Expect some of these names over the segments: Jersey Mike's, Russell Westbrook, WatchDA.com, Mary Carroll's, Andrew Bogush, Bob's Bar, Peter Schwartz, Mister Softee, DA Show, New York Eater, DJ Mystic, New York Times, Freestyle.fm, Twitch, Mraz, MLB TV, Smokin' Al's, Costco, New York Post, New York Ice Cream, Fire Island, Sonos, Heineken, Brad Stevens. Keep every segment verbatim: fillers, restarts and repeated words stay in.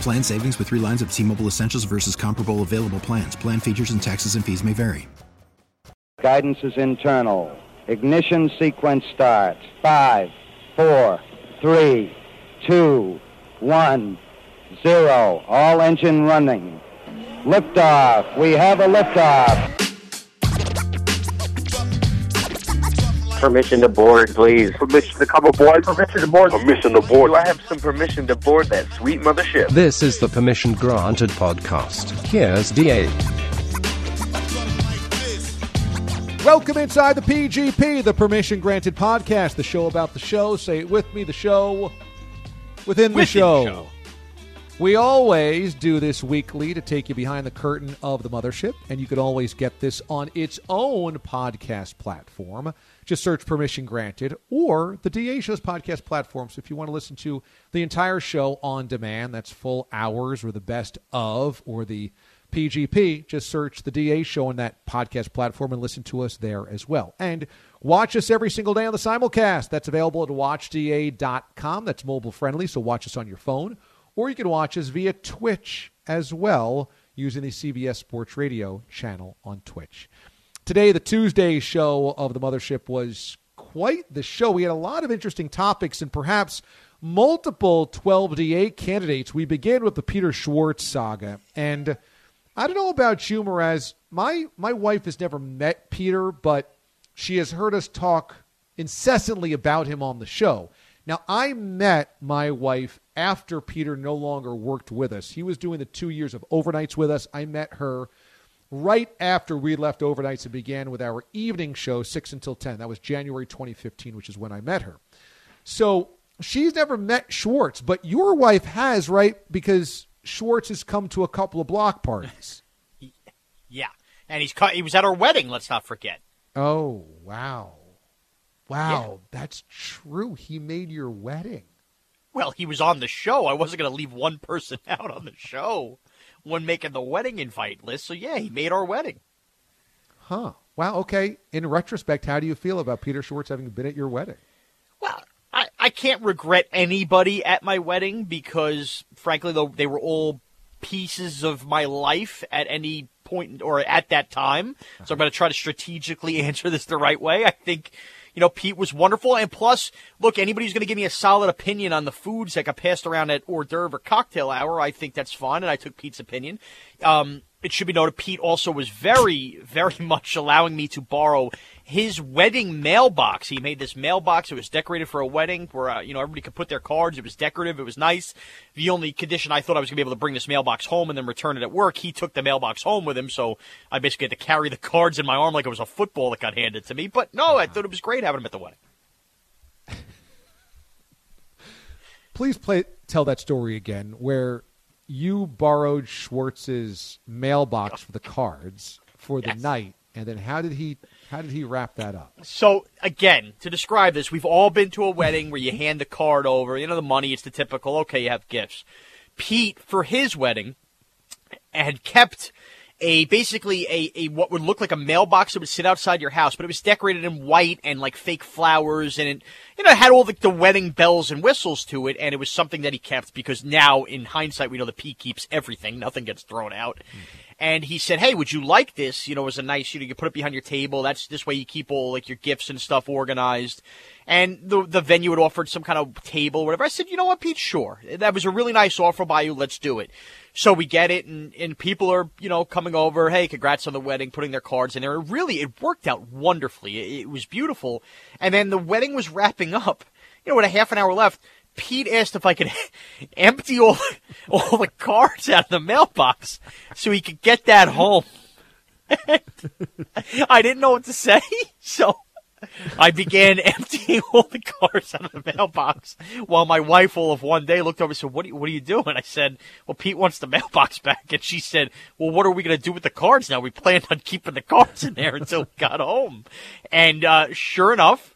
Plan savings with three lines of T-Mobile Essentials versus comparable available plans. Plan features and taxes and fees may vary. Guidance is internal. Ignition sequence starts. Five, four, three, two, one, zero. All engine running. Liftoff. We have a liftoff. Permission to board, please. Permission to come aboard. Permission to board. Permission to board. Do I have some permission to board that sweet mothership? This is the Permission Granted Podcast. Here's D A. Welcome inside the P G P, the Permission Granted Podcast, the show about the show. Say it with me, the show within the show. the show. We always do this weekly to take you behind the curtain of the mothership, and you can always get this on its own podcast platform. Just search Permission Granted or the D A Show's podcast platform. So if you want to listen to the entire show on demand, that's full hours or the best of or the P G P, just search the D A Show on that podcast platform and listen to us there as well. And watch us every single day on the simulcast. That's available at watch D A dot com. That's mobile friendly, so watch us on your phone. Or you can watch us via Twitch as well, using the C B S Sports Radio channel on Twitch. Today, the Tuesday show of the mothership was quite the show. We had a lot of interesting topics and perhaps multiple twelve D A candidates. We begin with the Peter Schwartz saga, and I don't know about you, Mraz. My my wife has never met Peter, but she has heard us talk incessantly about him on the show. Now, I met my wife after Peter no longer worked with us. He was doing the two years of overnights with us. I met her right after we left overnights and began with our evening show, six until ten. That was January twenty fifteen, which is when I met her. So she's never met Schwartz, but your wife has, right? Because Schwartz has come to a couple of block parties. Yeah. And he's cu- he was at our wedding, let's not forget. Oh, wow. Wow, yeah. That's true. He made your wedding. Well, he was on the show. I wasn't going to leave one person out on the show when making the wedding invite list. So, yeah, he made our wedding. Huh. Wow, okay. In retrospect, how do you feel about Peter Schwartz having been at your wedding? Well, I, I can't regret anybody at my wedding because, frankly, though, they were all pieces of my life at any point or at that time. So I'm going to try to strategically answer this the right way. I think, you know, Pete was wonderful. And plus, look, anybody who's going to give me a solid opinion on the foods that got passed around at hors d'oeuvre or cocktail hour, I think that's fine. And I took Pete's opinion. Um, it should be noted Pete also was very, very much allowing me to borrow his wedding mailbox. He made this mailbox. It was decorated for a wedding where, uh, you know, everybody could put their cards. It was decorative. It was nice. The only condition I thought I was going to be able to bring this mailbox home and then return it at work, he took the mailbox home with him. So I basically had to carry the cards in my arm like it was a football that got handed to me. But no, I thought it was great having him at the wedding. Please play, tell that story again where you borrowed Schwartz's mailbox for the cards for the yes. night, and then how did he how did he wrap that up? So again, to describe this, we've all been to a wedding where you hand the card over, you know, the money. It's the typical, okay, you have gifts. Pete, for his wedding, had kept a basically a, a what would look like a mailbox that would sit outside your house, but it was decorated in white and like fake flowers, and it, you know, it had all the, the wedding bells and whistles to it, and it was something that he kept because now in hindsight we know that Pete keeps everything, nothing gets thrown out. Mm-hmm. And he said, "Hey, would you like this? You know, it was a nice, you know, you put it behind your table. That's this way you keep all like your gifts and stuff organized." and the the venue had offered some kind of table or whatever. I said, you know what, Pete, sure. That was a really nice offer by you. Let's do it. So we get it, and, and people are, you know, coming over, hey, congrats on the wedding, putting their cards in there. It really, it worked out wonderfully. It, it was beautiful. And then the wedding was wrapping up, you know, with a half an hour left. Pete asked if I could empty all, all the cards out of the mailbox so he could get that home. I didn't know what to say, so I began emptying all the cards out of the mailbox while my wife, all of one day, looked over and said, what are you, what are you doing? I said, well, Pete wants the mailbox back. And she said, well, what are we going to do with the cards now? We planned on keeping the cards in there until we got home. And uh, sure enough,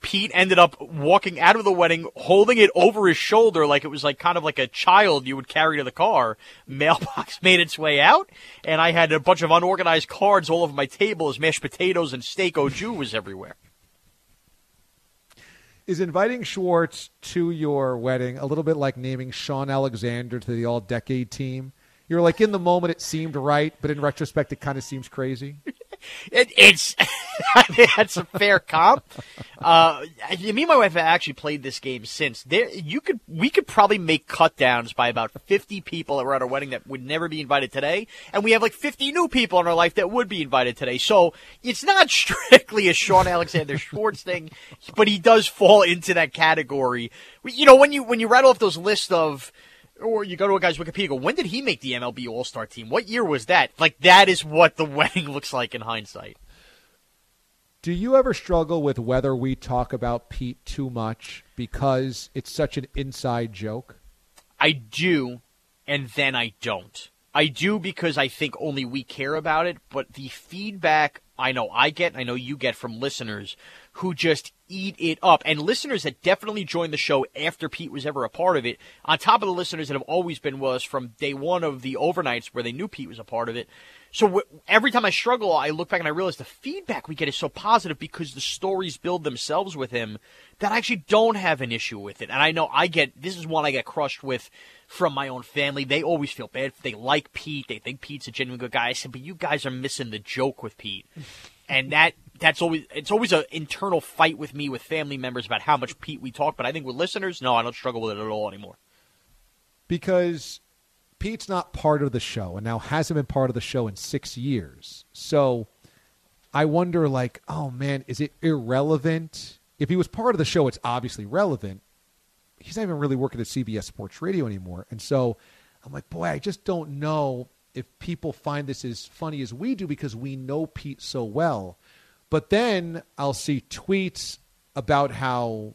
Pete ended up walking out of the wedding, holding it over his shoulder like it was like kind of like a child you would carry to the car. Mailbox made its way out, and I had a bunch of unorganized cards all over my table as mashed potatoes and steak au jus was everywhere. Is inviting Schwartz to your wedding a little bit like naming Sean Alexander to the all-decade team? You're like, in the moment it seemed right, but in retrospect it kind of seems crazy. It, it's I mean, that's a fair comp. Uh, me and my wife have actually played this game since. There, you could we could probably make cut downs by about fifty people that were at our wedding that would never be invited today, and we have like fifty new people in our life that would be invited today. So it's not strictly a Sean Alexander Schwartz thing, but he does fall into that category. You know, when you when you rattle off those lists of. Or you go to a guy's Wikipedia, go, when did he make the M L B All-Star team? What year was that? Like, that is what the wedding looks like in hindsight. Do you ever struggle with whether we talk about Pete too much because it's such an inside joke? I do, and then I don't. I do because I think only we care about it, but the feedback I know I get, I know you get from listeners who just eat it up. And listeners that definitely joined the show after Pete was ever a part of it, on top of the listeners that have always been with us from day one of the overnights where they knew Pete was a part of it. So w- every time I struggle, I look back and I realize the feedback we get is so positive because the stories build themselves with him that I actually don't have an issue with it. And I know I get, this is one I get crushed with from my own family. They always feel bad. They like Pete. They think Pete's a genuine good guy. I said, but you guys are missing the joke with Pete. And that that's always it's always an internal fight with me with family members about how much Pete we talk. But I think with listeners, no, I don't struggle with it at all anymore. Because Pete's not part of the show and now hasn't been part of the show in six years. So I wonder, like, oh, man, is it irrelevant? If he was part of the show, it's obviously relevant. He's not even really working at C B S Sports Radio anymore. And so I'm like, boy, I just don't know if people find this as funny as we do because we know Pete so well. But then I'll see tweets about how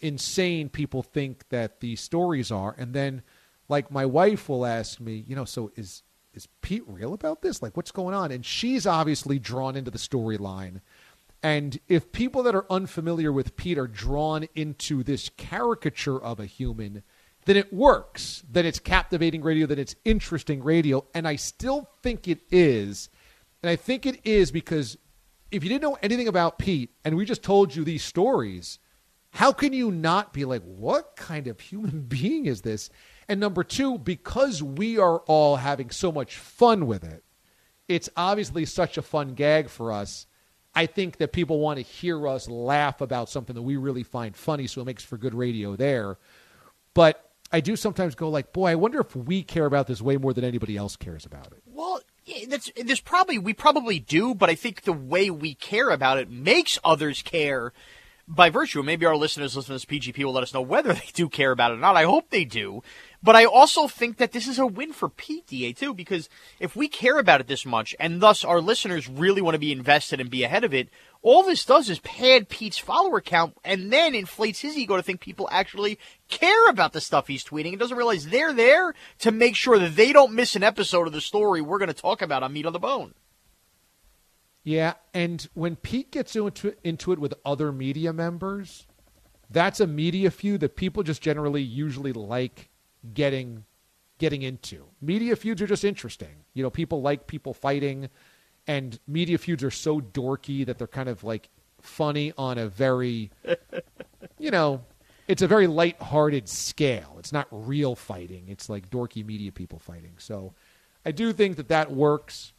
insane people think that these stories are. And then, like, my wife will ask me, you know, so is is Pete real about this? Like, what's going on? And she's obviously drawn into the storyline. And if people that are unfamiliar with Pete are drawn into this caricature of a human, then it works. Then it's captivating radio, then it's interesting radio. And I still think it is. And I think it is because if you didn't know anything about Pete and we just told you these stories, how can you not be like, what kind of human being is this? And number two, because we are all having so much fun with it, it's obviously such a fun gag for us. I think that people want to hear us laugh about something that we really find funny, so it makes for good radio there. But I do sometimes go like, boy, I wonder if we care about this way more than anybody else cares about it. Well, that's, there's probably we probably do, but I think the way we care about it makes others care by virtue. Maybe our listeners listening to this P G P will let us know whether they do care about it or not. I hope they do. But I also think that this is a win for Pete, D A, too, because if we care about it this much and thus our listeners really want to be invested and be ahead of it, all this does is pad Pete's follower count and then inflates his ego to think people actually care about the stuff he's tweeting and doesn't realize they're there to make sure that they don't miss an episode of the story we're going to talk about on Meat on the Bone. Yeah, and when Pete gets into, into it with other media members, that's a media feud that people just generally usually like getting getting into. Media feuds are just interesting. You know, people like people fighting, and media feuds are so dorky that they're kind of like funny on a very, you know, it's a very lighthearted scale. It's not real fighting. It's like dorky media people fighting. So I do think that that works.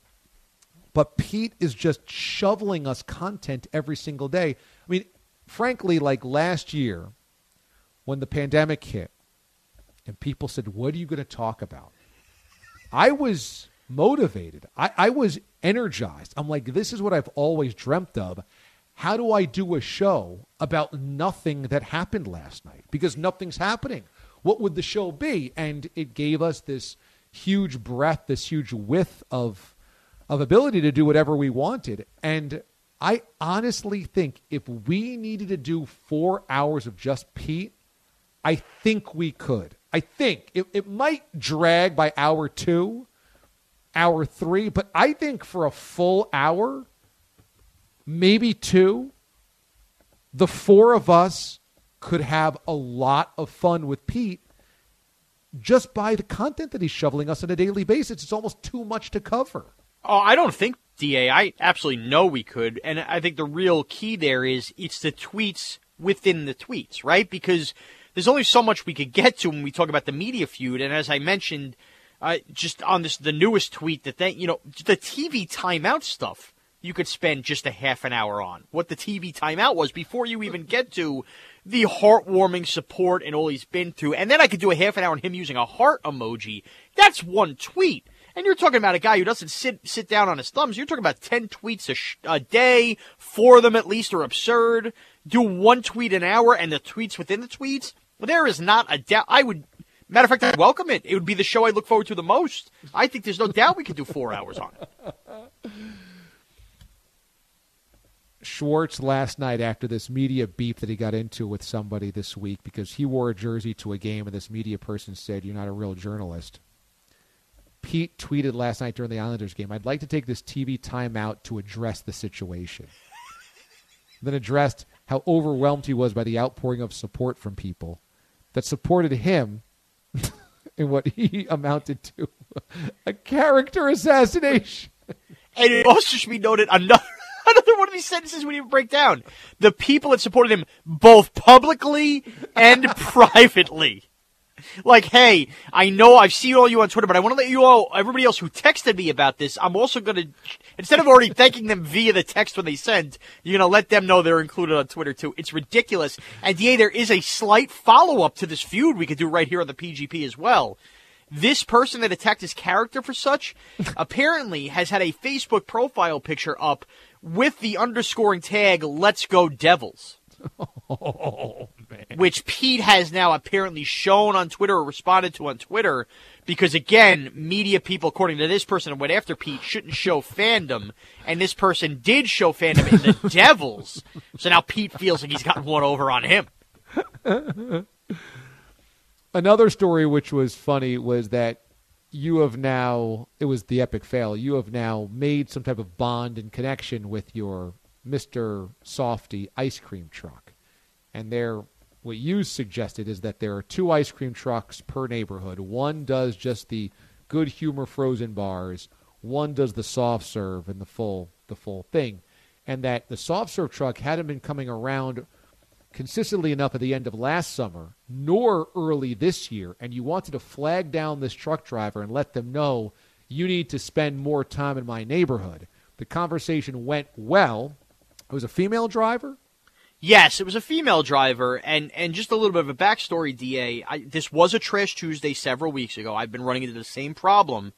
But Pete is just shoveling us content every single day. I mean, frankly, like last year when the pandemic hit and people said, what are you going to talk about? I was motivated. I, I was energized. I'm like, this is what I've always dreamt of. How do I do a show about nothing that happened last night? Because nothing's happening. What would the show be? And it gave us this huge breadth, this huge width of of ability to do whatever we wanted. And I honestly think if we needed to do four hours of just Pete, I think we could. I think it, it might drag by hour two, hour three, but I think for a full hour, maybe two, the four of us could have a lot of fun with Pete just by the content that he's shoveling us on a daily basis. It's almost too much to cover. Oh, I don't think, D A, I absolutely know we could. And I think the real key there is it's the tweets within the tweets, right? Because there's only so much we could get to when we talk about the media feud. And as I mentioned, uh, just on this, the newest tweet that they, you know, the T V timeout stuff, you could spend just a half an hour on what the T V timeout was before you even get to the heartwarming support and all he's been through. And then I could do a half an hour on him using a heart emoji. That's one tweet. And you're talking about a guy who doesn't sit sit down on his thumbs. You're talking about ten tweets a, sh- a day. Four of them at least are absurd. Do one tweet an hour and the tweets within the tweets. Well, there is not a doubt. I would, matter of fact, I'd welcome it. It would be the show I look forward to the most. I think there's no doubt we could do four hours on it. Schwartz last night after this media beef that he got into with somebody this week because he wore a jersey to a game and this media person said, you're not a real journalist. Pete tweeted last night during the Islanders game, I'd like to take this T V timeout to address the situation. Then addressed how overwhelmed he was by the outpouring of support from people that supported him in what he amounted to a character assassination. And it also should be noted another Another one of these sentences we didn't break down. The people that supported him both publicly and privately. Like, hey, I know I've seen all you on Twitter, but I want to let you all, everybody else who texted me about this, I'm also going to, instead of already thanking them via the text when they send, you're going to let them know they're included on Twitter, too. It's ridiculous. And, D A, there is a slight follow-up to this feud we could do right here on the P G P as well. This person that attacked his character for such apparently has had a Facebook profile picture up with the underscoring tag, let's go Devils. Oh, man. Which Pete has now apparently shown on Twitter or responded to on Twitter because, again, media people, according to this person who went after Pete, shouldn't show fandom. And this person did show fandom in the Devils. So now Pete feels like he's gotten one over on him. Another story which was funny was that you have now, it was the epic fail, you have now made some type of bond and connection with your Mister Softee ice cream truck. And there, what you suggested is that there are two ice cream trucks per neighborhood. One does just the good humor frozen bars. One does the soft serve and the full the full thing. And that the soft serve truck hadn't been coming around consistently enough at the end of last summer, nor early this year, and you wanted to flag down this truck driver and let them know you need to spend more time in my neighborhood. The conversation went well. It was a female driver? Yes, it was a female driver, and, and just a little bit of a backstory, D A. I, this was a Trash Tuesday several weeks ago. I've been running into the same problem,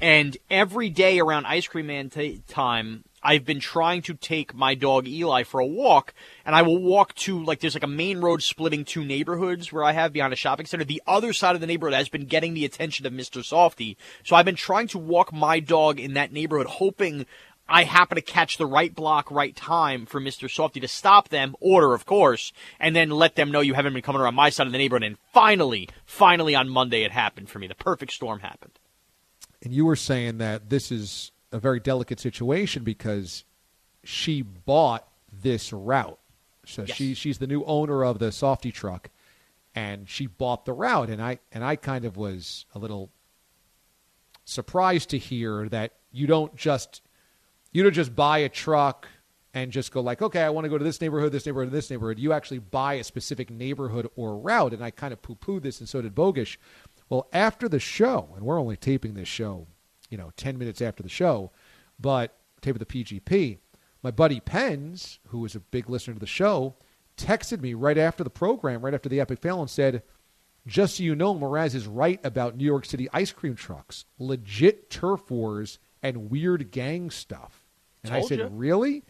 and every day around Ice Cream Man t- time, I've been trying to take my dog Eli for a walk, and I will walk to, like, there's like a main road splitting two neighborhoods where I have behind a shopping center. The other side of the neighborhood has been getting the attention of Mister Softee, so I've been trying to walk my dog in that neighborhood, hoping I happen to catch the right block, right time for Mister Softee to stop them, order, of course, and then let them know you haven't been coming around my side of the neighborhood. And finally, finally on Monday it happened for me. The perfect storm happened. And you were saying that this is a very delicate situation because she bought this route. So yes. she she's the new owner of the Softee truck, and she bought the route. And I and I kind of was a little surprised to hear that you don't just you don't just buy a truck and just go like, okay, I want to go to this neighborhood, this neighborhood, this neighborhood. You actually buy a specific neighborhood or route. And I kind of poo-pooed this, and so did Bogish. Well, after the show, and we're only taping this show, you know, ten minutes after the show, but tape of the P G P, my buddy Pens, who is a big listener to the show, texted me right after the program, right after the epic fail, and said, just so you know, Mraz is right about New York City ice cream trucks, legit turf wars and weird gang stuff. And Told I said, you. Really?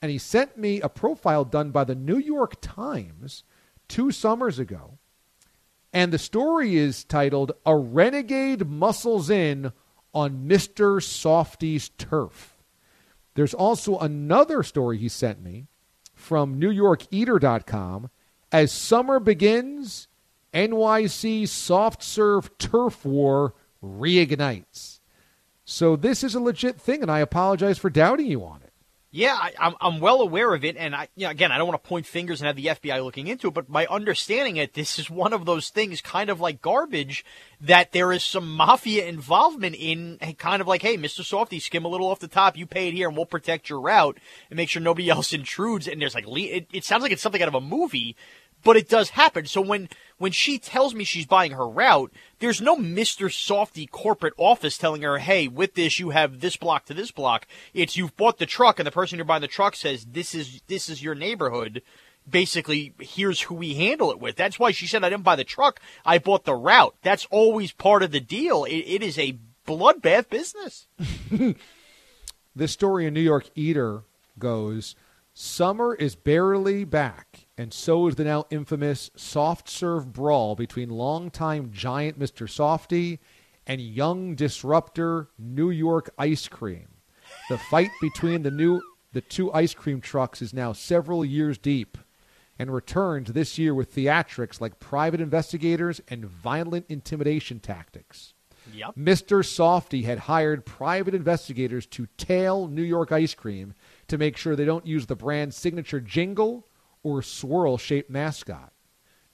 And he sent me a profile done by the New York Times two summers ago. And the story is titled, A Renegade Muscles In on Mister Softee's Turf. There's also another story he sent me from New York Eater dot com. As summer begins, N Y C soft serve turf war reignites. So this is a legit thing, and I apologize for doubting you on it. Yeah, I, I'm, I'm well aware of it, and I, you know, again, I don't want to point fingers and have the F B I looking into it, but my understanding is this is one of those things, kind of like garbage, that there is some mafia involvement in, kind of like, hey, Mister Softee, skim a little off the top, you pay it here, and we'll protect your route and make sure nobody else intrudes. And there's like, it, it sounds like it's something out of a movie, but it does happen. So when, when she tells me she's buying her route, there's no Mister Softee corporate office telling her, hey, with this, you have this block to this block. It's you've bought the truck, and the person you're buying the truck says, this is this is your neighborhood. Basically, here's who we handle it with. That's why she said, I didn't buy the truck. I bought the route. That's always part of the deal. It, it is a bloodbath business. This story in New York Eater goes, summer is barely back, and so is the now infamous soft-serve brawl between longtime giant Mister Softee and young disruptor New York Ice Cream. The fight between the new the two ice cream trucks is now several years deep and returns this year with theatrics like private investigators and violent intimidation tactics. Yep. Mister Softee had hired private investigators to tail New York Ice Cream to make sure they don't use the brand's signature jingle or swirl-shaped mascot.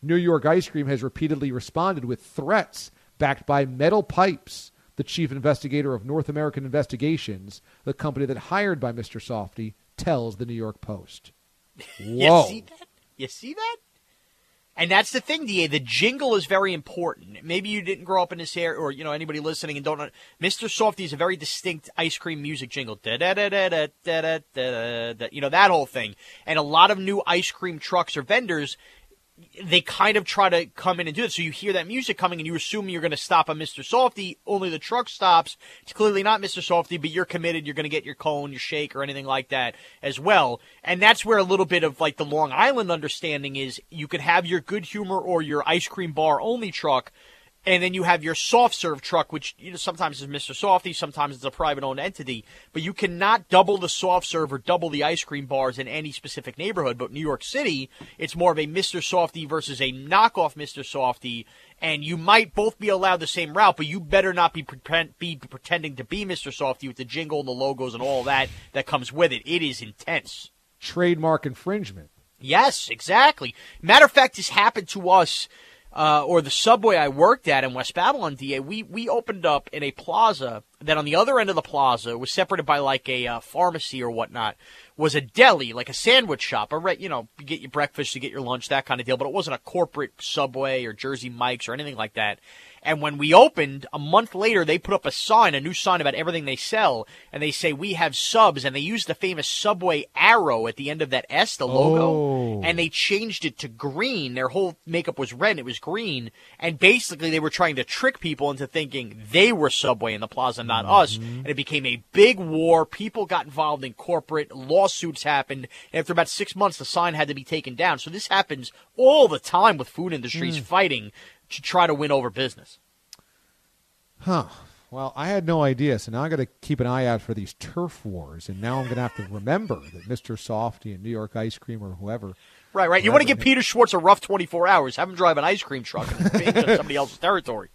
New York Ice Cream has repeatedly responded with threats backed by Metal Pipes, the chief investigator of North American Investigations, the company that hired by Mister Softee, tells the New York Post. Whoa. You see that? You see that? And that's the thing, D A. The jingle is very important. Maybe you didn't grow up in this area, or, you know, anybody listening and don't know. Mister Softee is a very distinct ice cream music jingle. Da da da da da da da da. You know, that whole thing. And a lot of new ice cream trucks or vendors, they kind of try to come in and do it. So you hear that music coming, and you assume you're going to stop on Mister Softee. Only the truck stops. It's clearly not Mister Softee, but you're committed. You're going to get your cone, your shake, or anything like that as well. And that's where a little bit of like the Long Island understanding is. You could have your good humor or your ice cream bar only truck, and then you have your soft serve truck, which, you know, sometimes is Mister Softee, sometimes it's a private owned entity. But you cannot double the soft serve or double the ice cream bars in any specific neighborhood. But New York City, it's more of a Mister Softee versus a knockoff Mister Softee. And you might both be allowed the same route, but you better not be pretend, be pretending to be Mister Softee with the jingle and the logos and all that that comes with it. It is intense. Trademark infringement. Yes, exactly. Matter of fact, this happened to us. Uh, or the Subway I worked at in West Babylon, D A, we, we opened up in a plaza that on the other end of the plaza was separated by like a uh, pharmacy or whatnot, was a deli, like a sandwich shop. Or, you know, you get your breakfast, you get your lunch, that kind of deal. But it wasn't a corporate Subway or Jersey Mike's or anything like that. And when we opened, a month later, they put up a sign, a new sign about everything they sell. And they say, we have subs. And they used the famous Subway arrow at the end of that S, the logo. Oh. And they changed it to green. Their whole makeup was red. It was green. And basically, they were trying to trick people into thinking they were Subway in the plaza, not mm-hmm. us. And it became a big war. People got involved in corporate. Lawsuits happened. And after about six months, the sign had to be taken down. So this happens all the time with food industries mm. fighting to try to win over business. Huh. Well, I had no idea, so now I got to keep an eye out for these turf wars, and now I'm going to have to remember that Mister Softee and New York Ice Cream or whoever. Right, right. You want to give Peter Schwartz a rough twenty-four hours, have him drive an ice cream truck and binge on somebody else's territory.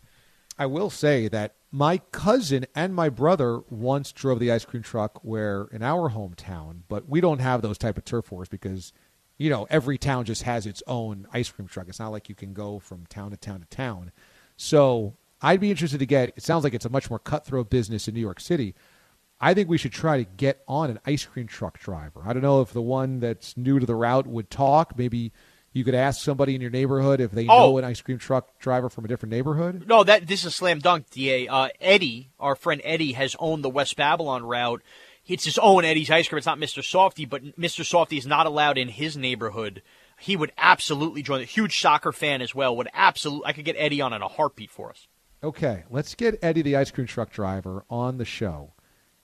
I will say that my cousin and my brother once drove the ice cream truck where in our hometown, but we don't have those type of turf wars because, you know, every town just has its own ice cream truck. It's not like you can go from town to town to town. So I'd be interested to get, it sounds like it's a much more cutthroat business in New York City. I think we should try to get on an ice cream truck driver. I don't know if the one that's new to the route would talk. Maybe you could ask somebody in your neighborhood if they oh. know an ice cream truck driver from a different neighborhood. No, that this is a slam dunk, D A. Uh, Eddie, our friend Eddie, has owned the West Babylon route. It's his own Eddie's Ice Cream. It's not Mister Softee, but Mister Softee is not allowed in his neighborhood. he would absolutely join. A huge soccer fan as well. Would absolutely. I could get Eddie on in a heartbeat for us. Okay, let's get Eddie, the ice cream truck driver, on the show,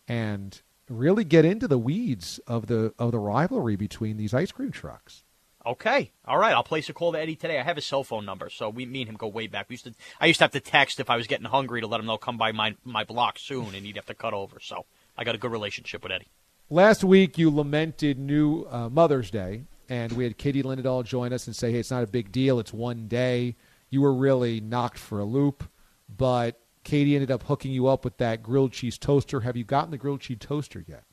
and really get into the weeds of the of the rivalry between these ice cream trucks. Okay, all right. I'll place a call to Eddie today. I have his cell phone number, so we, me and him go way back. We used to, I used to have to text if I was getting hungry to let him know come by my my block soon, and he'd have to cut over. So I got a good relationship with Eddie. Last week you lamented New uh, Mother's Day, and we had Katie Lindahl join us and say, "Hey, it's not a big deal. It's one day." You were really knocked for a loop, but Katie ended up hooking you up with that grilled cheese toaster. Have you gotten the grilled cheese toaster yet?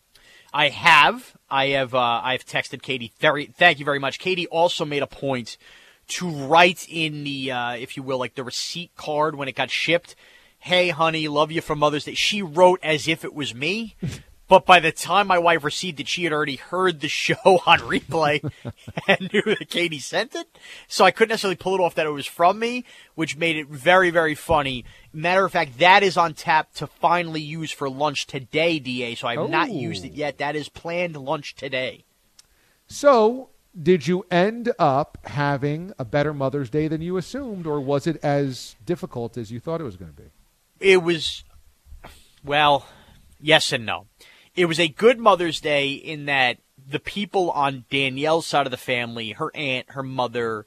I have. I have. Uh, I've texted Katie. Very, thank you very much. Katie also made a point to write in the, uh, if you will, like the receipt card when it got shipped. Hey, honey, love you for Mother's Day. She wrote as if it was me, but by the time my wife received it, she had already heard the show on replay and knew that Katie sent it. So I couldn't necessarily pull it off that it was from me, which made it very, very funny. Matter of fact, that is on tap to finally use for lunch today, D A, so I have oh. not used it yet. That is planned lunch today. So did you end up having a better Mother's Day than you assumed, or was it as difficult as you thought it was going to be? It was, well, yes and no. It was a good Mother's Day in that the people on Danielle's side of the family, her aunt, her mother,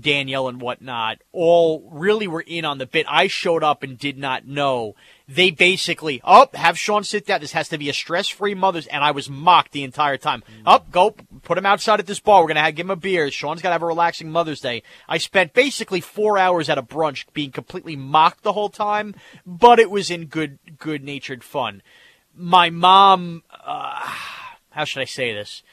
Danielle and whatnot, all really were in on the bit. I showed up and did not know. They basically, oh, have Sean sit down. This has to be a stress-free Mother's. And I was mocked the entire time. Up, mm. oh, go put him outside at this bar. We're going to give him a beer. Sean's got to have a relaxing Mother's Day. I spent basically four hours at a brunch being completely mocked the whole time, but it was in good, good-natured fun. My mom, uh, how should I say this?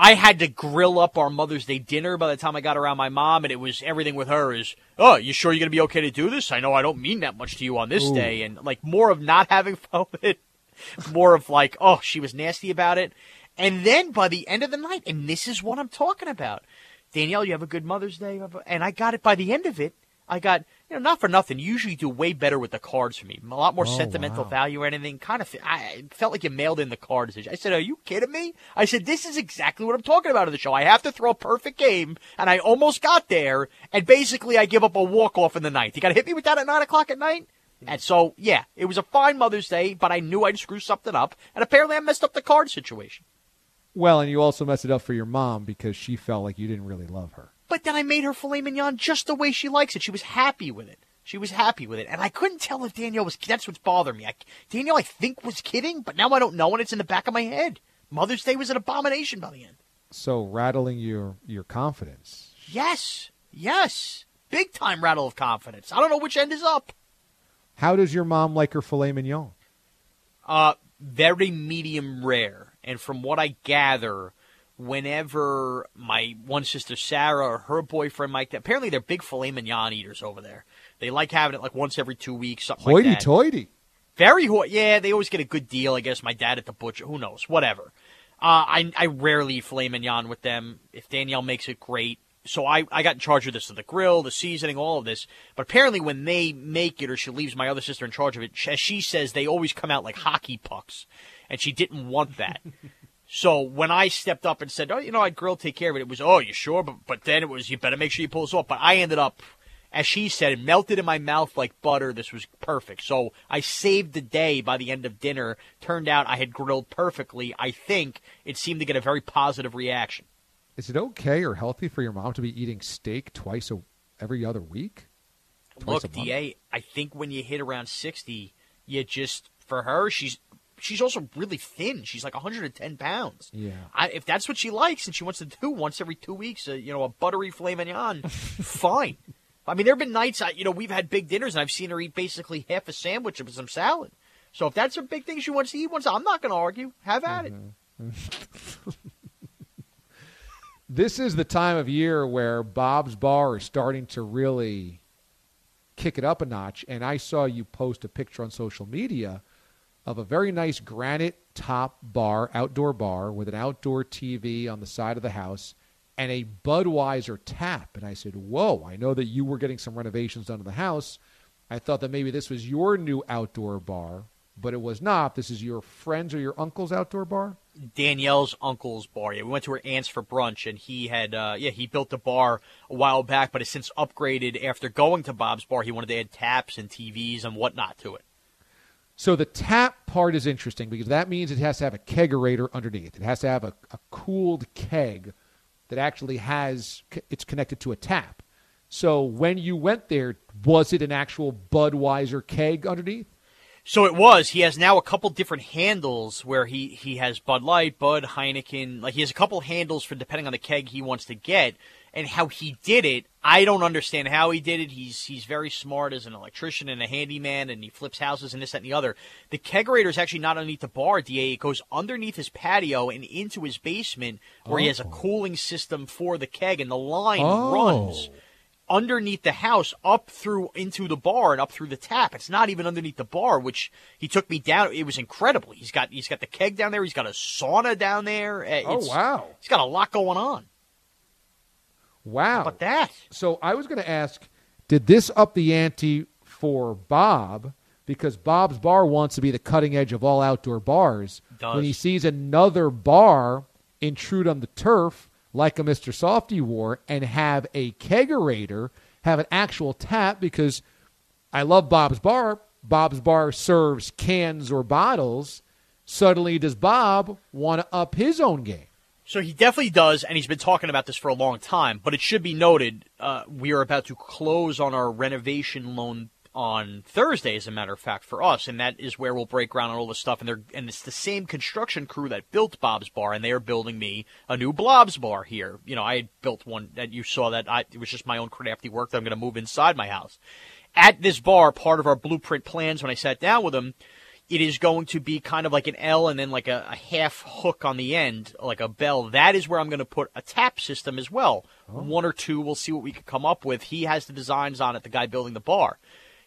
I had to grill up our Mother's Day dinner by the time I got around my mom, and it was everything with her is, oh, you sure you're going to be okay to do this? I know I don't mean that much to you on this Ooh. day. And like more of not having fun with it, more of like, oh, she was nasty about it. And then by the end of the night, and this is what I'm talking about, Danielle, you have a good Mother's Day. And I got it by the end of it. I got, you know, not for nothing, you usually do way better with the cards for me. A lot more oh, sentimental wow. value or anything. Kind of, I felt like you mailed in the card decision. I said, are you kidding me? I said, this is exactly what I'm talking about in the show. I have to throw a perfect game, and I almost got there, and basically I give up a walk-off in the ninth. You got to hit me with that at nine o'clock at night? And so, yeah, it was a fine Mother's Day, but I knew I'd screw something up, and apparently I messed up the card situation. Well, and you also messed it up for your mom because she felt like you didn't really love her. But then I made her filet mignon just the way she likes it. She was happy with it. She was happy with it. And I couldn't tell if Danielle was – that's what's bothering me. I, Danielle, I think, was kidding, but now I don't know, and it's in the back of my head. Mother's Day was an abomination by the end. So rattling your, your confidence. Yes. Yes. Big time rattle of confidence. I don't know which end is up. How does your mom like her filet mignon? Uh, very medium rare. And from what I gather – whenever my one sister, Sarah, or her boyfriend, Mike, apparently they're big filet mignon eaters over there. They like having it like once every two weeks, something like that. Hoity-toity. Very hoity. Yeah, they always get a good deal, I guess. My dad at the butcher. Who knows? Whatever. Uh, I I rarely eat filet mignon with them. If Danielle makes it, great. So I, I got in charge of this, of the grill, the seasoning, all of this. But apparently when they make it, or she leaves my other sister in charge of it, as she says, they always come out like hockey pucks. And she didn't want that. So when I stepped up and said, oh, you know, I'd grill, take care of it, it was, oh, you sure? But but then it was, you better make sure you pull this off. But I ended up, as she said, it melted in my mouth like butter. This was perfect. So I saved the day by the end of dinner. Turned out I had grilled perfectly. I think it seemed to get a very positive reaction. Is it okay or healthy for your mom to be eating steak twice a, every other week? Twice Look, D A, I think when you hit around sixty, you just, for her, she's... She's also really thin. She's like one hundred ten pounds. Yeah. I, if that's what she likes and she wants to do once every two weeks, a, you know, a buttery filet mignon, fine. I mean, there have been nights, I, you know, we've had big dinners and I've seen her eat basically half a sandwich and some salad. So if that's a big thing she wants to eat once, I'm not going to argue. Have at mm-hmm. it. This is the time of year where Bob's Bar is starting to really kick it up a notch. And I saw you post a picture on social media of a very nice granite top bar, outdoor bar, with an outdoor T V on the side of the house and a Budweiser tap. And I said, whoa, I know that you were getting some renovations done to the house. I thought that maybe this was your new outdoor bar, but it was not. This is your friend's or your uncle's outdoor bar? Danielle's uncle's bar. Yeah, we went to her aunt's for brunch, and he had, uh, yeah, he built the bar a while back, but has since upgraded after going to Bob's Bar. He wanted to add taps and T Vs and whatnot to it. So the tap part is interesting because that means it has to have a kegerator underneath. It has to have a, a cooled keg that actually has, it's connected to a tap. So when you went there, was it an actual Budweiser keg underneath? So it was. He has now a couple different handles where he, he has Bud Light, Bud, Heineken. Like, he has a couple handles for depending on the keg he wants to get. And how he did it, I don't understand how he did it. He's he's very smart as an electrician and a handyman, and he flips houses and this, that, and the other. The kegerator is actually not underneath the bar, D A. It goes underneath his patio and into his basement where oh. he has a cooling system for the keg, and the line oh. runs underneath the house up through into the bar and up through the tap. It's not even underneath the bar, which he took me down. It was incredible. He's got he's got the keg down there. He's got a sauna down there. It's, oh, wow. He's got a lot going on. Wow. How about that? So I was going to ask, did this up the ante for Bob? Because Bob's Bar wants to be the cutting edge of all outdoor bars. Does. When he sees another bar intrude on the turf, like a Mister Softee war, and have a kegerator, have an actual tap, because I love Bob's Bar. Bob's Bar serves cans or bottles. Suddenly, does Bob want to up his own game? So he definitely does, and he's been talking about this for a long time, but it should be noted uh, we are about to close on our renovation loan on Thursday, as a matter of fact, for us, and that is where we'll break ground on all this stuff. And they're and it's the same construction crew that built Bob's Bar, and they are building me a new Bob's Bar here. You know, I had built one that you saw that I, it was just my own crafty work that I'm going to move inside my house. At this bar, part of our blueprint plans, when I sat down with them, it is going to be kind of like an L and then like a, a half hook on the end, like a bell. That is where I'm going to put a tap system as well. Oh. One or two, we'll see what we can come up with. He has the designs on it, the guy building the bar.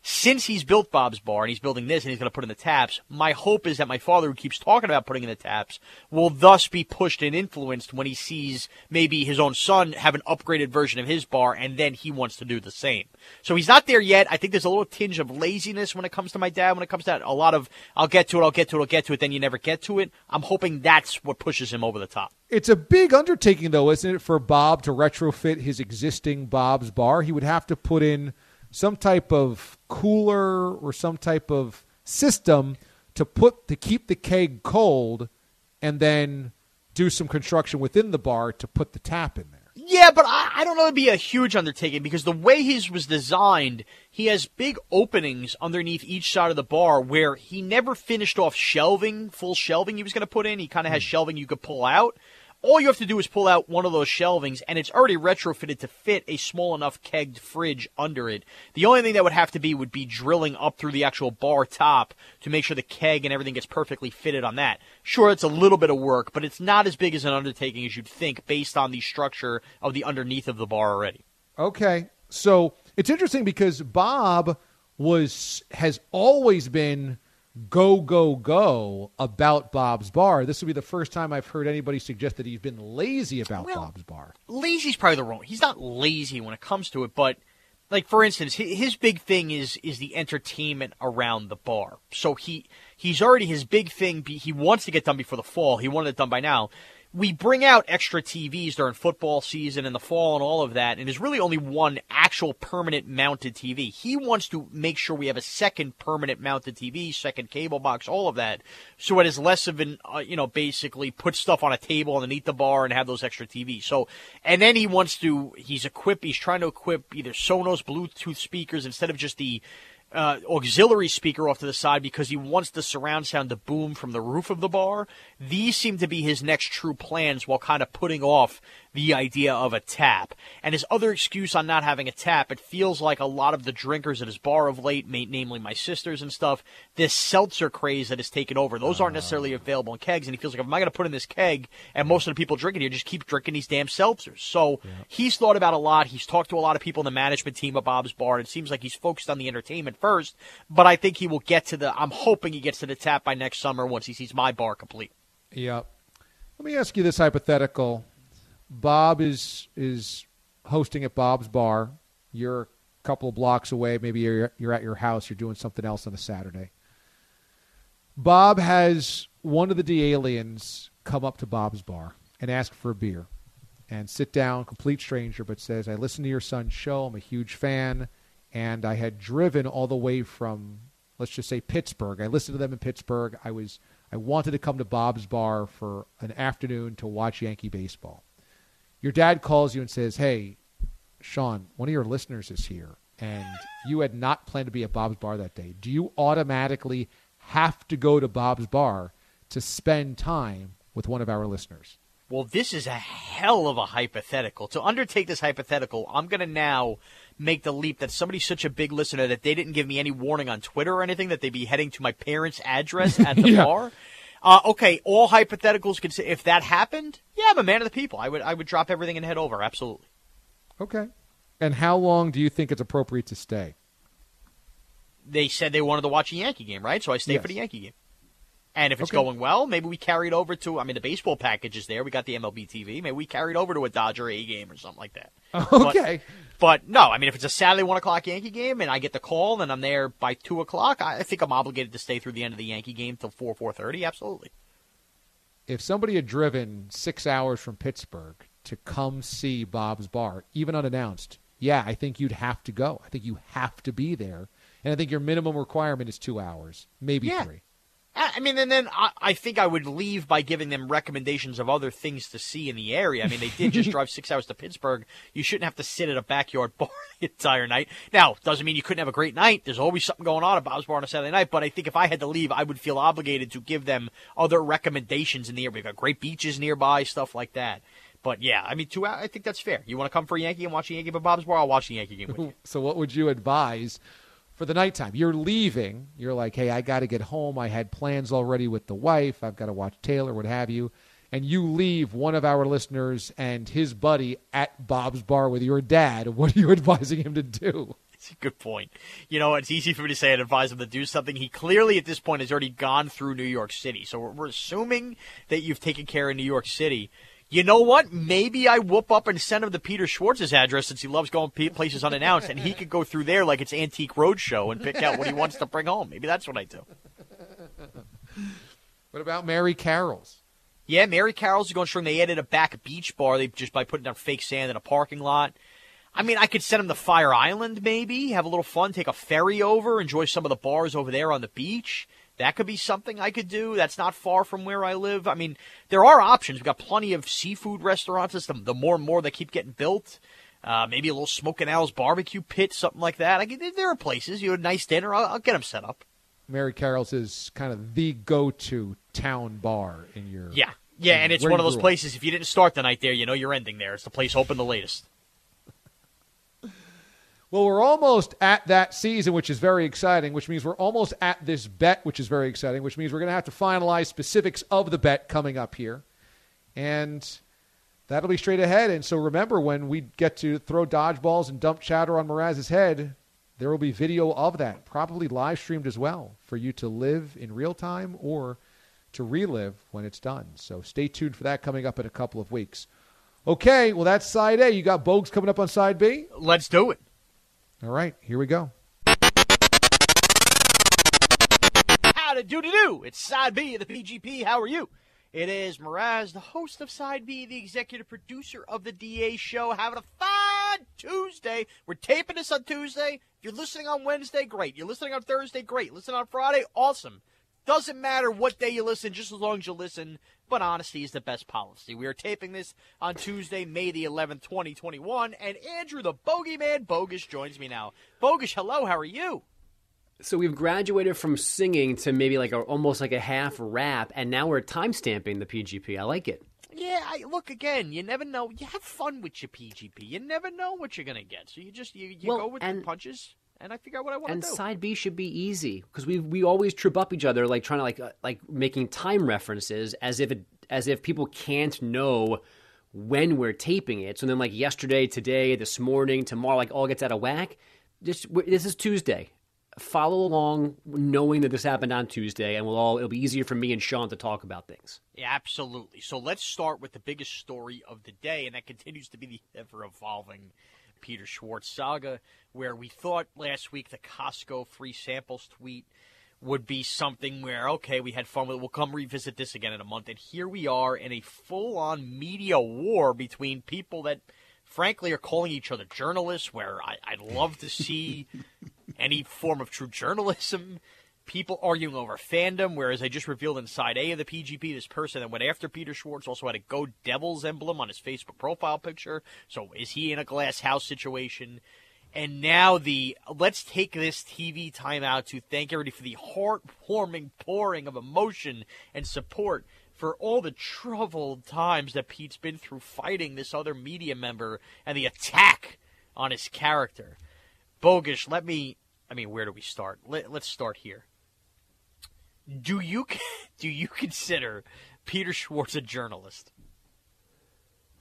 Since he's built Bob's Bar and he's building this and he's going to put in the taps, my hope is that my father, who keeps talking about putting in the taps, will thus be pushed and influenced when he sees maybe his own son have an upgraded version of his bar, and then he wants to do the same. So he's not there yet. I think there's a little tinge of laziness when it comes to my dad, when it comes to that, a lot of, I'll get to it, I'll get to it, I'll get to it, then you never get to it. I'm hoping that's what pushes him over the top. It's a big undertaking, though, isn't it, for Bob to retrofit his existing Bob's Bar? He would have to put in some type of cooler or some type of system to put to keep the keg cold, and then do some construction within the bar to put the tap in there. Yeah, but I, I don't know, it'd be a huge undertaking because the way his was designed, he has big openings underneath each side of the bar where he never finished off shelving, full shelving he was going to put in. He kind of has shelving you could pull out. All you have to do is pull out one of those shelvings, and it's already retrofitted to fit a small enough kegged fridge under it. The only thing that would have to be would be drilling up through the actual bar top to make sure the keg and everything gets perfectly fitted on that. Sure, it's a little bit of work, but it's not as big as an undertaking as you'd think based on the structure of the underneath of the bar already. Okay, so it's interesting because Bob was has always been go, go, go about Bob's Bar. This will be the first time I've heard anybody suggest that he's been lazy about well, Bob's Bar. Lazy's probably the wrong. He's not lazy when it comes to it, but, like, for instance, his big thing is is the entertainment around the bar. So he he's already, his big thing, he wants to get done before the fall. He wanted it done by now. We bring out extra T Vs during football season and the fall and all of that, and there's really only one actual permanent mounted T V. He wants to make sure we have a second permanent mounted T V, second cable box, all of that, so it is less of an, uh, you know, basically put stuff on a table underneath the bar and have those extra T Vs. So, and then he wants to, he's equipped, he's trying to equip either Sonos Bluetooth speakers instead of just the Uh, auxiliary speaker off to the side because he wants the surround sound to boom from the roof of the bar. These seem to be his next true plans while kind of putting off the idea of a tap. And his other excuse on not having a tap, it feels like a lot of the drinkers at his bar of late, namely my sisters and stuff, this seltzer craze that has taken over. Those aren't necessarily available in kegs, and he feels like, am I going to put in this keg and most of the people drinking here just keep drinking these damn seltzers? So yeah. He's thought about a lot. He's talked to a lot of people in the management team at Bob's Bar. It seems like he's focused on the entertainment first, but I think he will get to the, I'm hoping he gets to the tap by next summer once he sees my bar complete. Yeah. Let me ask you this hypothetical. Bob is is hosting at Bob's Bar. You're a couple of blocks away. Maybe you're you're at your house. You're doing something else on a Saturday. Bob has one of the D-aliens come up to Bob's Bar and ask for a beer and sit down, complete stranger, but says, I listen to your son's show. I'm a huge fan. And I had driven all the way from, let's just say, Pittsburgh. I listened to them in Pittsburgh. I was I wanted to come to Bob's Bar for an afternoon to watch Yankee baseball. Your dad calls you and says, hey, Sean, one of your listeners is here, and you had not planned to be at Bob's Bar that day. Do you automatically have to go to Bob's Bar to spend time with one of our listeners? Well, this is a hell of a hypothetical. To undertake this hypothetical, I'm going to now make the leap that somebody's such a big listener that they didn't give me any warning on Twitter or anything, that they'd be heading to my parents' address at the yeah. bar. Uh, okay, all hypotheticals considered, if that happened, yeah, I'm a man of the people. I would, I would drop everything and head over, absolutely. Okay. And how long do you think it's appropriate to stay? They said they wanted to watch a Yankee game, right? So I stay yes. for the Yankee game. And if it's okay. going well, maybe we carry it over to, I mean, the baseball package is there. We got the M L B T V. Maybe we carry it over to a Dodger A game or something like that. Okay. But, but no, I mean, if it's a Saturday one o'clock Yankee game and I get the call and I'm there by two o'clock, I think I'm obligated to stay through the end of the Yankee game till four, four thirty. Absolutely. If somebody had driven six hours from Pittsburgh to come see Bob's Bar, even unannounced, yeah, I think you'd have to go. I think you have to be there. And I think your minimum requirement is two hours, maybe yeah. three. I mean, and then I, I think I would leave by giving them recommendations of other things to see in the area. I mean, they did just drive six hours to Pittsburgh. You shouldn't have to sit at a backyard bar the entire night. Now, doesn't mean you couldn't have a great night. There's always something going on at Bob's Bar on a Saturday night. But I think if I had to leave, I would feel obligated to give them other recommendations in the area. We've got great beaches nearby, stuff like that. But, yeah, I mean, two hours, I think that's fair. You want to come for a Yankee and watch a Yankee game at Bob's Bar? I'll watch the Yankee game with you. So what would you advise for the nighttime? You're leaving. You're like, hey, I got to get home. I had plans already with the wife. I've got to watch Taylor, what have you. And you leave one of our listeners and his buddy at Bob's Bar with your dad. What are you advising him to do? It's a good point. You know, it's easy for me to say I'd advise him to do something. He clearly at this point has already gone through New York City. So we're assuming that you've taken care of New York City. You know what? Maybe I whoop up and send him to Peter Schwartz's address, since he loves going places unannounced, and he could go through there like it's Antique Roadshow and pick out what he wants to bring home. Maybe that's what I do. What about Mary Carroll's? Yeah, Mary Carroll's is going strong. They added a back beach bar they just by putting down fake sand in a parking lot. I mean, I could send him to Fire Island maybe, have a little fun, take a ferry over, enjoy some of the bars over there on the beach. That could be something I could do. That's not far from where I live. I mean, there are options. We've got plenty of seafood restaurants. It's the, the more and more they keep getting built. Uh, maybe a little Smokin' Al's barbecue pit, something like that. I could, there are places. You know, a nice dinner. I'll, I'll get them set up. Mary Carroll's is kind of the go-to town bar in your... Yeah, yeah, and it's one of those places, if you didn't start the night there, you know you're ending there. It's the place open the latest. Well, we're almost at that season, which is very exciting, which means we're almost at this bet, which is very exciting, which means we're going to have to finalize specifics of the bet coming up here. And that'll be straight ahead. And so remember, when we get to throw dodgeballs and dump chowder on Mraz's head, there will be video of that, probably live streamed as well, for you to live in real time or to relive when it's done. So stay tuned for that coming up in a couple of weeks. Okay, well, that's side A. You got Bogues coming up on side B? Let's do it. All right, here we go. How to do to do. It's Side B of the P G P. How are you? It is Mraz, the host of Side B, the executive producer of the D A Show, having a fine Tuesday. We're taping this on Tuesday. If you're listening on Wednesday, great. You're listening on Thursday, great. Listen on Friday, awesome. Doesn't matter what day you listen, just as long as you listen. But honesty is the best policy. We are taping this on Tuesday, May the eleventh, twenty twenty-one, and Andrew the Bogeyman Bogush joins me now. Bogush, hello, how are you? So we've graduated from singing to maybe like a, almost like a half rap, and now we're time stamping the P G P. I like it. Yeah, I, look, again, you never know. You have fun with your P G P. You never know what you're going to get. So you just you, you well, go with and- the punches. And I figure out what I want and to do. And side B should be easy because we we always trip up each other, like trying to like uh, like making time references as if it as if people can't know when we're taping it. So then like yesterday, today, this morning, tomorrow, like all gets out of whack. This this is Tuesday. Follow along, knowing that this happened on Tuesday, and we'll all it'll be easier for me and Sean to talk about things. Yeah, absolutely. So let's start with the biggest story of the day, and that continues to be the ever evolving Peter Schwartz saga, where we thought last week the Costco free samples tweet would be something where, okay, we had fun with it. We'll come revisit this again in a month. And here we are in a full-on media war between people that, frankly, are calling each other journalists, where I, I'd love to see any form of true journalism. People arguing over fandom, whereas I just revealed inside A of the P G P, this person that went after Peter Schwartz also had a Go Devils emblem on his Facebook profile picture. So is he in a glass house situation? And now the let's take this T V time out to thank everybody for the heartwarming pouring of emotion and support for all the troubled times that Pete's been through fighting this other media member and the attack on his character. Bogish, let me, I mean, where do we start? Let, let's start here. Do you do you consider Peter Schwartz a journalist?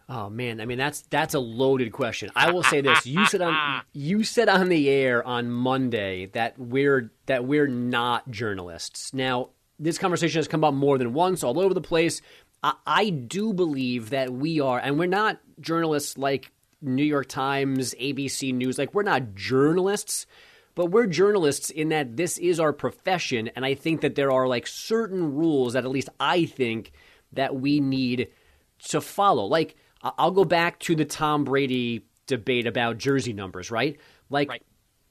Oh man, I mean that's that's a loaded question. I will say this: you said on you said on the air on Monday that we're that we're not journalists. Now this conversation has come up more than once, all over the place. I, I do believe that we are, and we're not journalists like New York Times, A B C News. Like we're not journalists. But we're journalists in that this is our profession, and I think that there are like certain rules that at least I think that we need to follow. Like I'll go back to the Tom Brady debate about jersey numbers, right? Like right.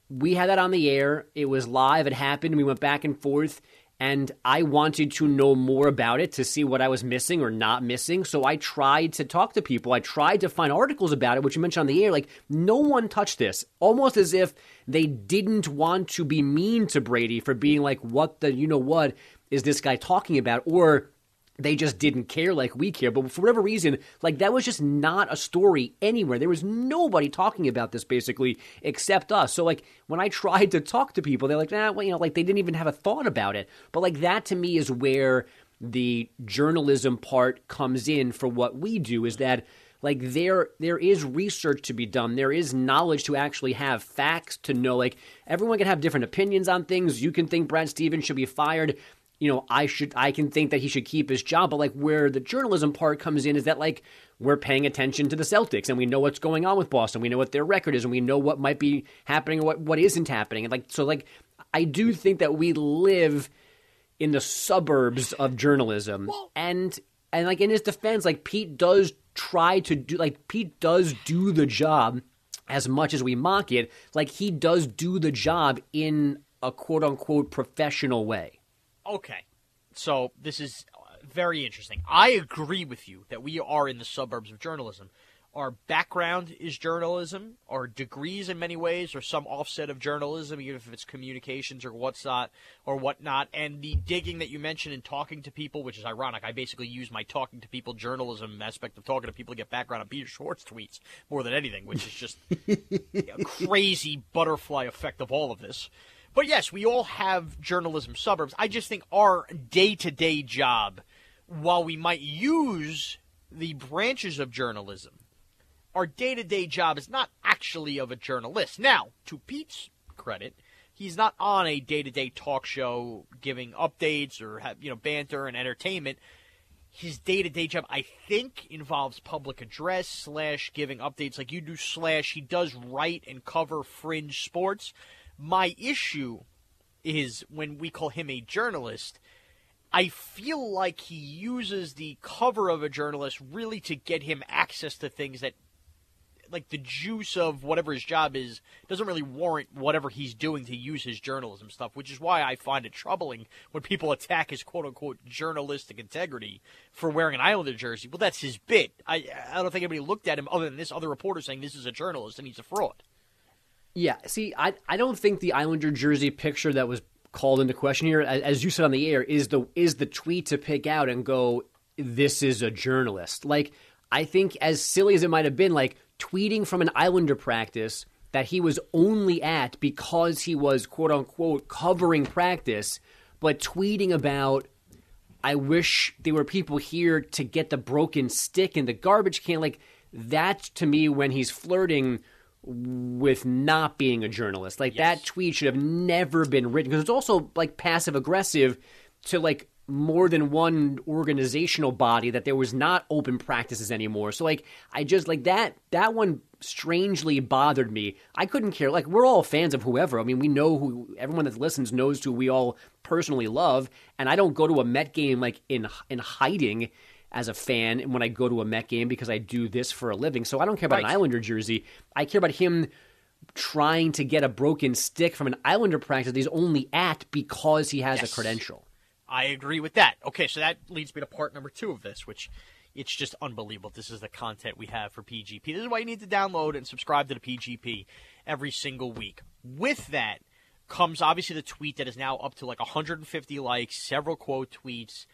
We had that on the air. It was live. It happened. We went back and forth, and I wanted to know more about it to see what I was missing or not missing. So I tried to talk to people. I tried to find articles about it, which you mentioned on the air. Like, no one touched this. Almost as if they didn't want to be mean to Brady for being like, what the, you know what, is this guy talking about? Or they just didn't care like we care. But for whatever reason, like, that was just not a story anywhere. There was nobody talking about this, basically, except us. So, like, when I tried to talk to people, they're like, nah, well, you know, like, they didn't even have a thought about it. But, like, that to me is where the journalism part comes in for what we do, is that, like, there there is research to be done. There is knowledge to actually have, facts to know. Like, everyone can have different opinions on things. You can think Brad Stevens should be fired. You know, I should, I can think that he should keep his job, but like where the journalism part comes in is that like we're paying attention to the Celtics and we know what's going on with Boston, we know what their record is, and we know what might be happening or what, what isn't happening, and like so like I do think that we live in the suburbs of journalism, well, and and like in his defense, like Pete does try to do like Pete does do the job as much as we mock it, like he does do the job in a quote unquote professional way. Okay, so this is very interesting. I agree with you that we are in the suburbs of journalism. Our background is journalism. Our degrees in many ways are some offset of journalism, even if it's communications or what's not, or whatnot. And the digging that you mentioned in talking to people, which is ironic. I basically use my talking to people journalism aspect of talking to people to get background on Peter Schwartz tweets more than anything, which is just a crazy butterfly effect of all of this. But yes, we all have journalism suburbs. I just think our day-to-day job, while we might use the branches of journalism, our day-to-day job is not actually of a journalist. Now, to Pete's credit, he's not on a day-to-day talk show giving updates or have, you know, banter and entertainment. His day-to-day job, I think, involves public address slash giving updates like you do slash he does write and cover fringe sports. My issue is when we call him a journalist, I feel like he uses the cover of a journalist really to get him access to things that, like the juice of whatever his job is, doesn't really warrant whatever he's doing to use his journalism stuff, which is why I find it troubling when people attack his quote-unquote journalistic integrity for wearing an Islander jersey. Well, that's his bit. I, I don't think anybody looked at him other than this other reporter saying this is a journalist and he's a fraud. Yeah, see, I I don't think the Islander jersey picture that was called into question here, as you said on the air, is the is the tweet to pick out and go, this is a journalist. Like, I think as silly as it might have been, like, tweeting from an Islander practice that he was only at because he was, quote-unquote, covering practice, but tweeting about, I wish there were people here to get the broken stick in the garbage can. Like, that, to me, when he's flirting with not being a journalist. Like, yes. That tweet should have never been written because it's also, like, passive-aggressive to, like, more than one organizational body that there was not open practices anymore. So, like, I just, like, that that one strangely bothered me. I couldn't care. Like, we're all fans of whoever. I mean, we know who, everyone that listens knows who we all personally love. And I don't go to a Met game like in in hiding as a fan when I go to a Met game because I do this for a living. So I don't care about right. an Islander jersey. I care about him trying to get a broken stick from an Islander practice that he's only at because he has yes. a credential. I agree with that. Okay, so that leads me to part number two of this, which it's just unbelievable. This is the content we have for P G P. This is why you need to download and subscribe to the P G P every single week. With that comes obviously the tweet that is now up to like one hundred fifty likes, several quote tweets.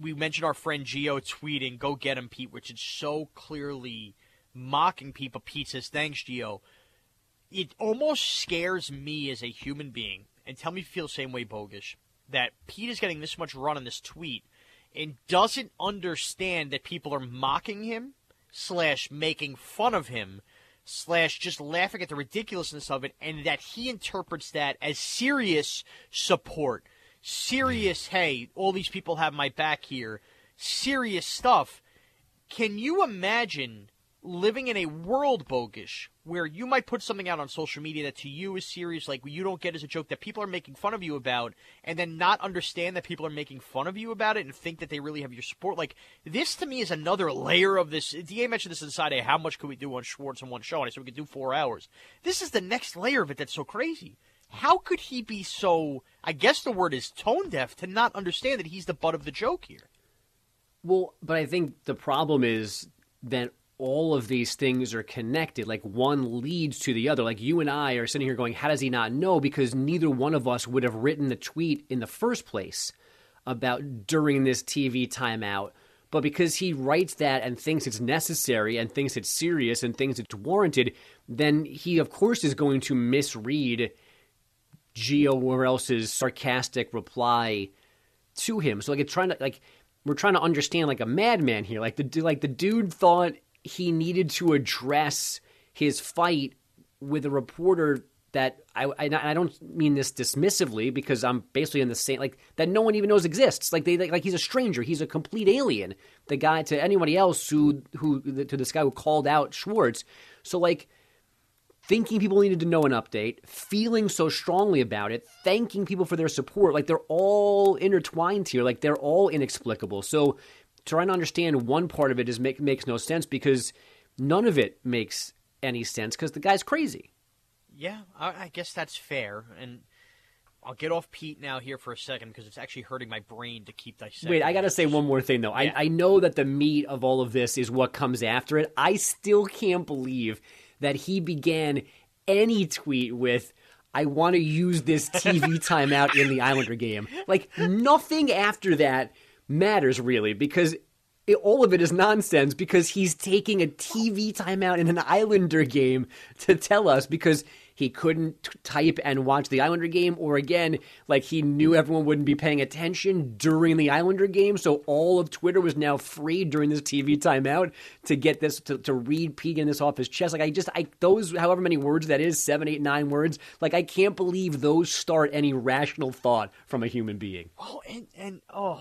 We mentioned our friend Gio tweeting, "Go get him, Pete," which is so clearly mocking people. Pete says, "Thanks, Gio." It almost scares me as a human being, and tell me if you feel the same way, Bogish, that Pete is getting this much run on this tweet and doesn't understand that people are mocking him, slash making fun of him, slash just laughing at the ridiculousness of it, and that he interprets that as serious support. Serious, hey, all these people have my back here. Serious stuff. Can you imagine living in a world, Bogish, where you might put something out on social media that to you is serious, like you don't get as a joke, that people are making fun of you about, and then not understand that people are making fun of you about it and think that they really have your support? Like, this to me is another layer of this. D A mentioned this on Saturday, how much could we do on Schwartz in one show? And I said we could do four hours. This is the next layer of it that's so crazy. How could he be so, I guess the word is tone deaf, to not understand that he's the butt of the joke here? Well, but I think the problem is that all of these things are connected. Like, one leads to the other. Like, you and I are sitting here going, how does he not know? Because neither one of us would have written the tweet in the first place about during this T V timeout. But because he writes that and thinks it's necessary and thinks it's serious and thinks it's warranted, then he, of course, is going to misread Gio or else's sarcastic reply to him. So, like, it's trying to, like, we're trying to understand like a madman here. Like the like the dude thought he needed to address his fight with a reporter that I, I, I don't mean this dismissively, because I'm basically in the same, like, that no one even knows exists. Like they, like, like he's a stranger. He's a complete alien. The guy to anybody else who, who, to this guy who called out Schwartz. So, like, thinking people needed to know an update, feeling so strongly about it, thanking people for their support. Like, they're all intertwined here. Like, they're all inexplicable. So, trying to understand one part of it is make, makes no sense, because none of it makes any sense because the guy's crazy. Yeah, I, I guess that's fair. And I'll get off Pete now here for a second because it's actually hurting my brain to keep dissecting. Wait, I got to say one more thing, though. Yeah. I, I know that the meat of all of this is what comes after it. I still can't believe that he began any tweet with, "I want to use this T V timeout in the Islander game." Like, nothing after that matters really, because it, all of it is nonsense, because he's taking a T V timeout in an Islander game to tell us because he couldn't t- type and watch the Islander game, or again, like, he knew everyone wouldn't be paying attention during the Islander game, so all of Twitter was now free during this T V timeout to get this, to, to read Pete getting this off his chest. Like, I just, I those, however many words that is, seven, eight, nine words, like, I can't believe those start any rational thought from a human being. Oh, and, and, oh.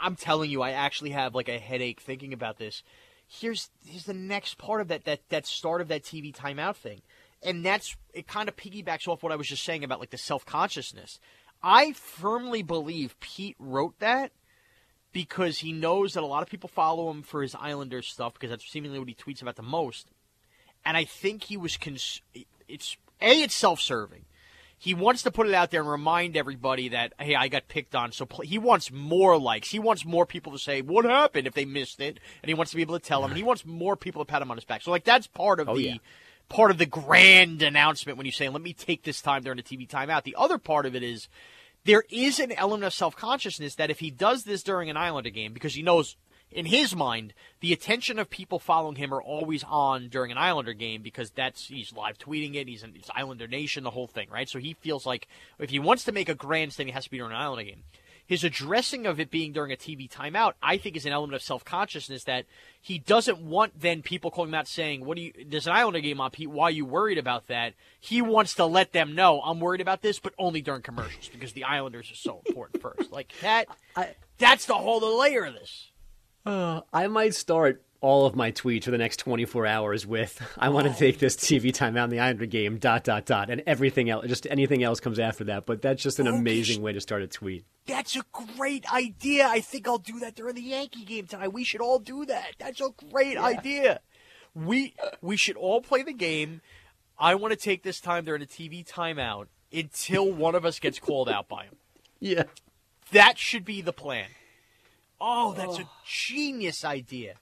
I'm telling you, I actually have like a headache thinking about this. Here's here's the next part of that, that that start of that T V timeout thing. And that's, it kind of piggybacks off what I was just saying about like the self-consciousness. I firmly believe Pete wrote that because he knows that a lot of people follow him for his Islander stuff, because that's seemingly what he tweets about the most. And I think he was, cons- it's A, it's self-serving. He wants to put it out there and remind everybody that, hey, I got picked on. So play. He wants more likes. He wants more people to say, what happened, if they missed it? And he wants to be able to tell him. And he wants more people to pat him on his back. So, like, that's part of oh, the yeah. part of the grand announcement when you say, let me take this time during the T V timeout. The other part of it is there is an element of self-consciousness that if he does this during an Islander game, because he knows in his mind the attention of people following him are always on during an Islander game, because that's, he's live tweeting it, he's in it's Islander Nation, the whole thing, right? So he feels like if he wants to make a grand stand, it has to be during an Islander game. His addressing of it being during a T V timeout, I think, is an element of self-consciousness that he doesn't want then people calling him out saying, "What do you? There's an Islander game on, Pete. Why are you worried about that?" He wants to let them know, I'm worried about this, but only during commercials, because the Islanders are so important first. Like that, I, that's the whole other layer of this. Uh, I might start all of my tweets for the next twenty-four hours with, I want to take this T V time out in the Islander game, dot, dot, dot, and everything else, just anything else comes after that. But that's just an oh, amazing sh- way to start a tweet. That's a great idea. I think I'll do that during the Yankee game tonight. We should all do that. That's a great yeah. idea. We we should all play the game. I want to take this time during a T V timeout until one of us gets called out by him. Yeah. That should be the plan. Oh, that's oh. a genius idea.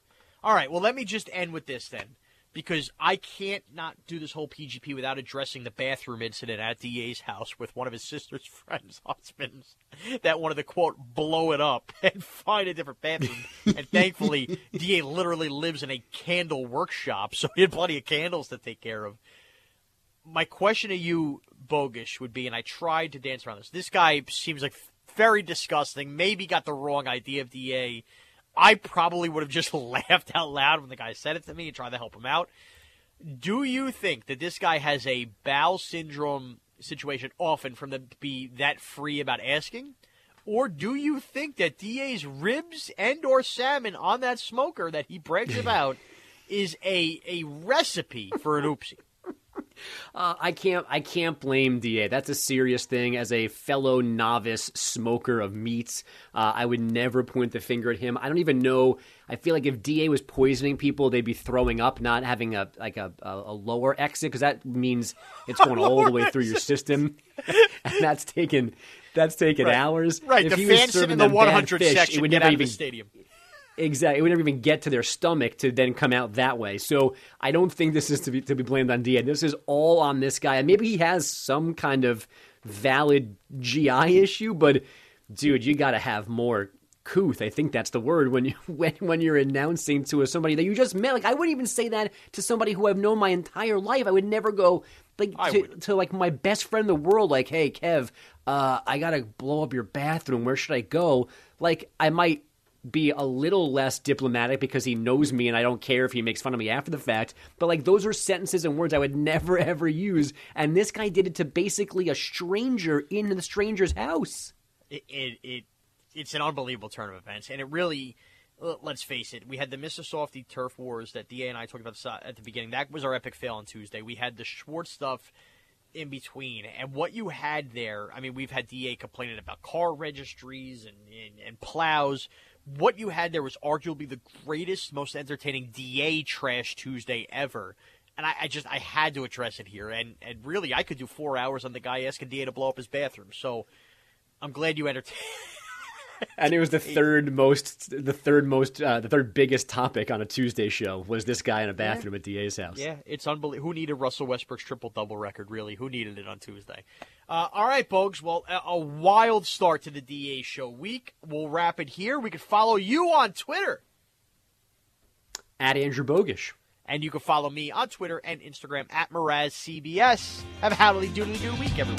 All right, well, let me just end with this then, because I can't not do this whole P G P without addressing the bathroom incident at D A's house with one of his sister's friends' husbands that wanted to, quote, blow it up and find a different bathroom. And thankfully, D A literally lives in a candle workshop, so he had plenty of candles to take care of. My question to you, Bogish, would be, and I tried to dance around this, this guy seems like very disgusting, maybe got the wrong idea of D A. I probably would have just laughed out loud when the guy said it to me and tried to help him out. Do you think that this guy has a bowel syndrome situation often from the be that free about asking? Or do you think that D A's ribs and or salmon on that smoker that he brags about is a, a recipe for an oopsie? Uh, I can't I can't blame D A. That's a serious thing. As a fellow novice smoker of meats, uh, I would never point the finger at him. I don't even know. I feel like if D A was poisoning people, they'd be throwing up, not having a like a, a lower exit, because that means it's going all the way through your system. And that's taken that's taken right. hours. Right, if the fans in the one hundred section would never out even, of the stadium. Exactly. It would never even get to their stomach to then come out that way. So I don't think this is to be to be blamed on D A. This is all on this guy. And maybe he has some kind of valid G I issue, but, dude, you got to have more couth. I think that's the word when, you, when, when you're announcing to somebody that you just met. Like, I wouldn't even say that to somebody who I've known my entire life. I would never go like to, to like my best friend in the world, like, hey, Kev, uh, I got to blow up your bathroom. Where should I go? Like, I might be a little less diplomatic because he knows me and I don't care if he makes fun of me after the fact. But, like, those are sentences and words I would never, ever use. And this guy did it to basically a stranger in the stranger's house. It, it, it It's an unbelievable turn of events. And it really, let's face it, we had the Mister Softee turf wars that D A and I talked about at the beginning. That was our epic fail on Tuesday. We had the Schwartz stuff in between. And what you had there, I mean, we've had D A complaining about car registries and, and, and plows. What you had there was arguably the greatest, most entertaining D A trash Tuesday ever. And I, I just, I had to address it here. And, and really, I could do four hours on the guy asking D A to blow up his bathroom. So I'm glad you entertained. And it was the third most, the third most, uh, the third biggest topic on a Tuesday show was this guy in a bathroom yeah. at D A's house. Yeah, it's unbelievable. Who needed Russell Westbrook's triple-double record, really? Who needed it on Tuesday? Uh, all right, Bogues. Well, a, a wild start to the D A show week. We'll wrap it here. We can follow you on Twitter at Andrew Bogish, and you can follow me on Twitter and Instagram at Mraz C B S. Have a howdy doodly doo week, everyone.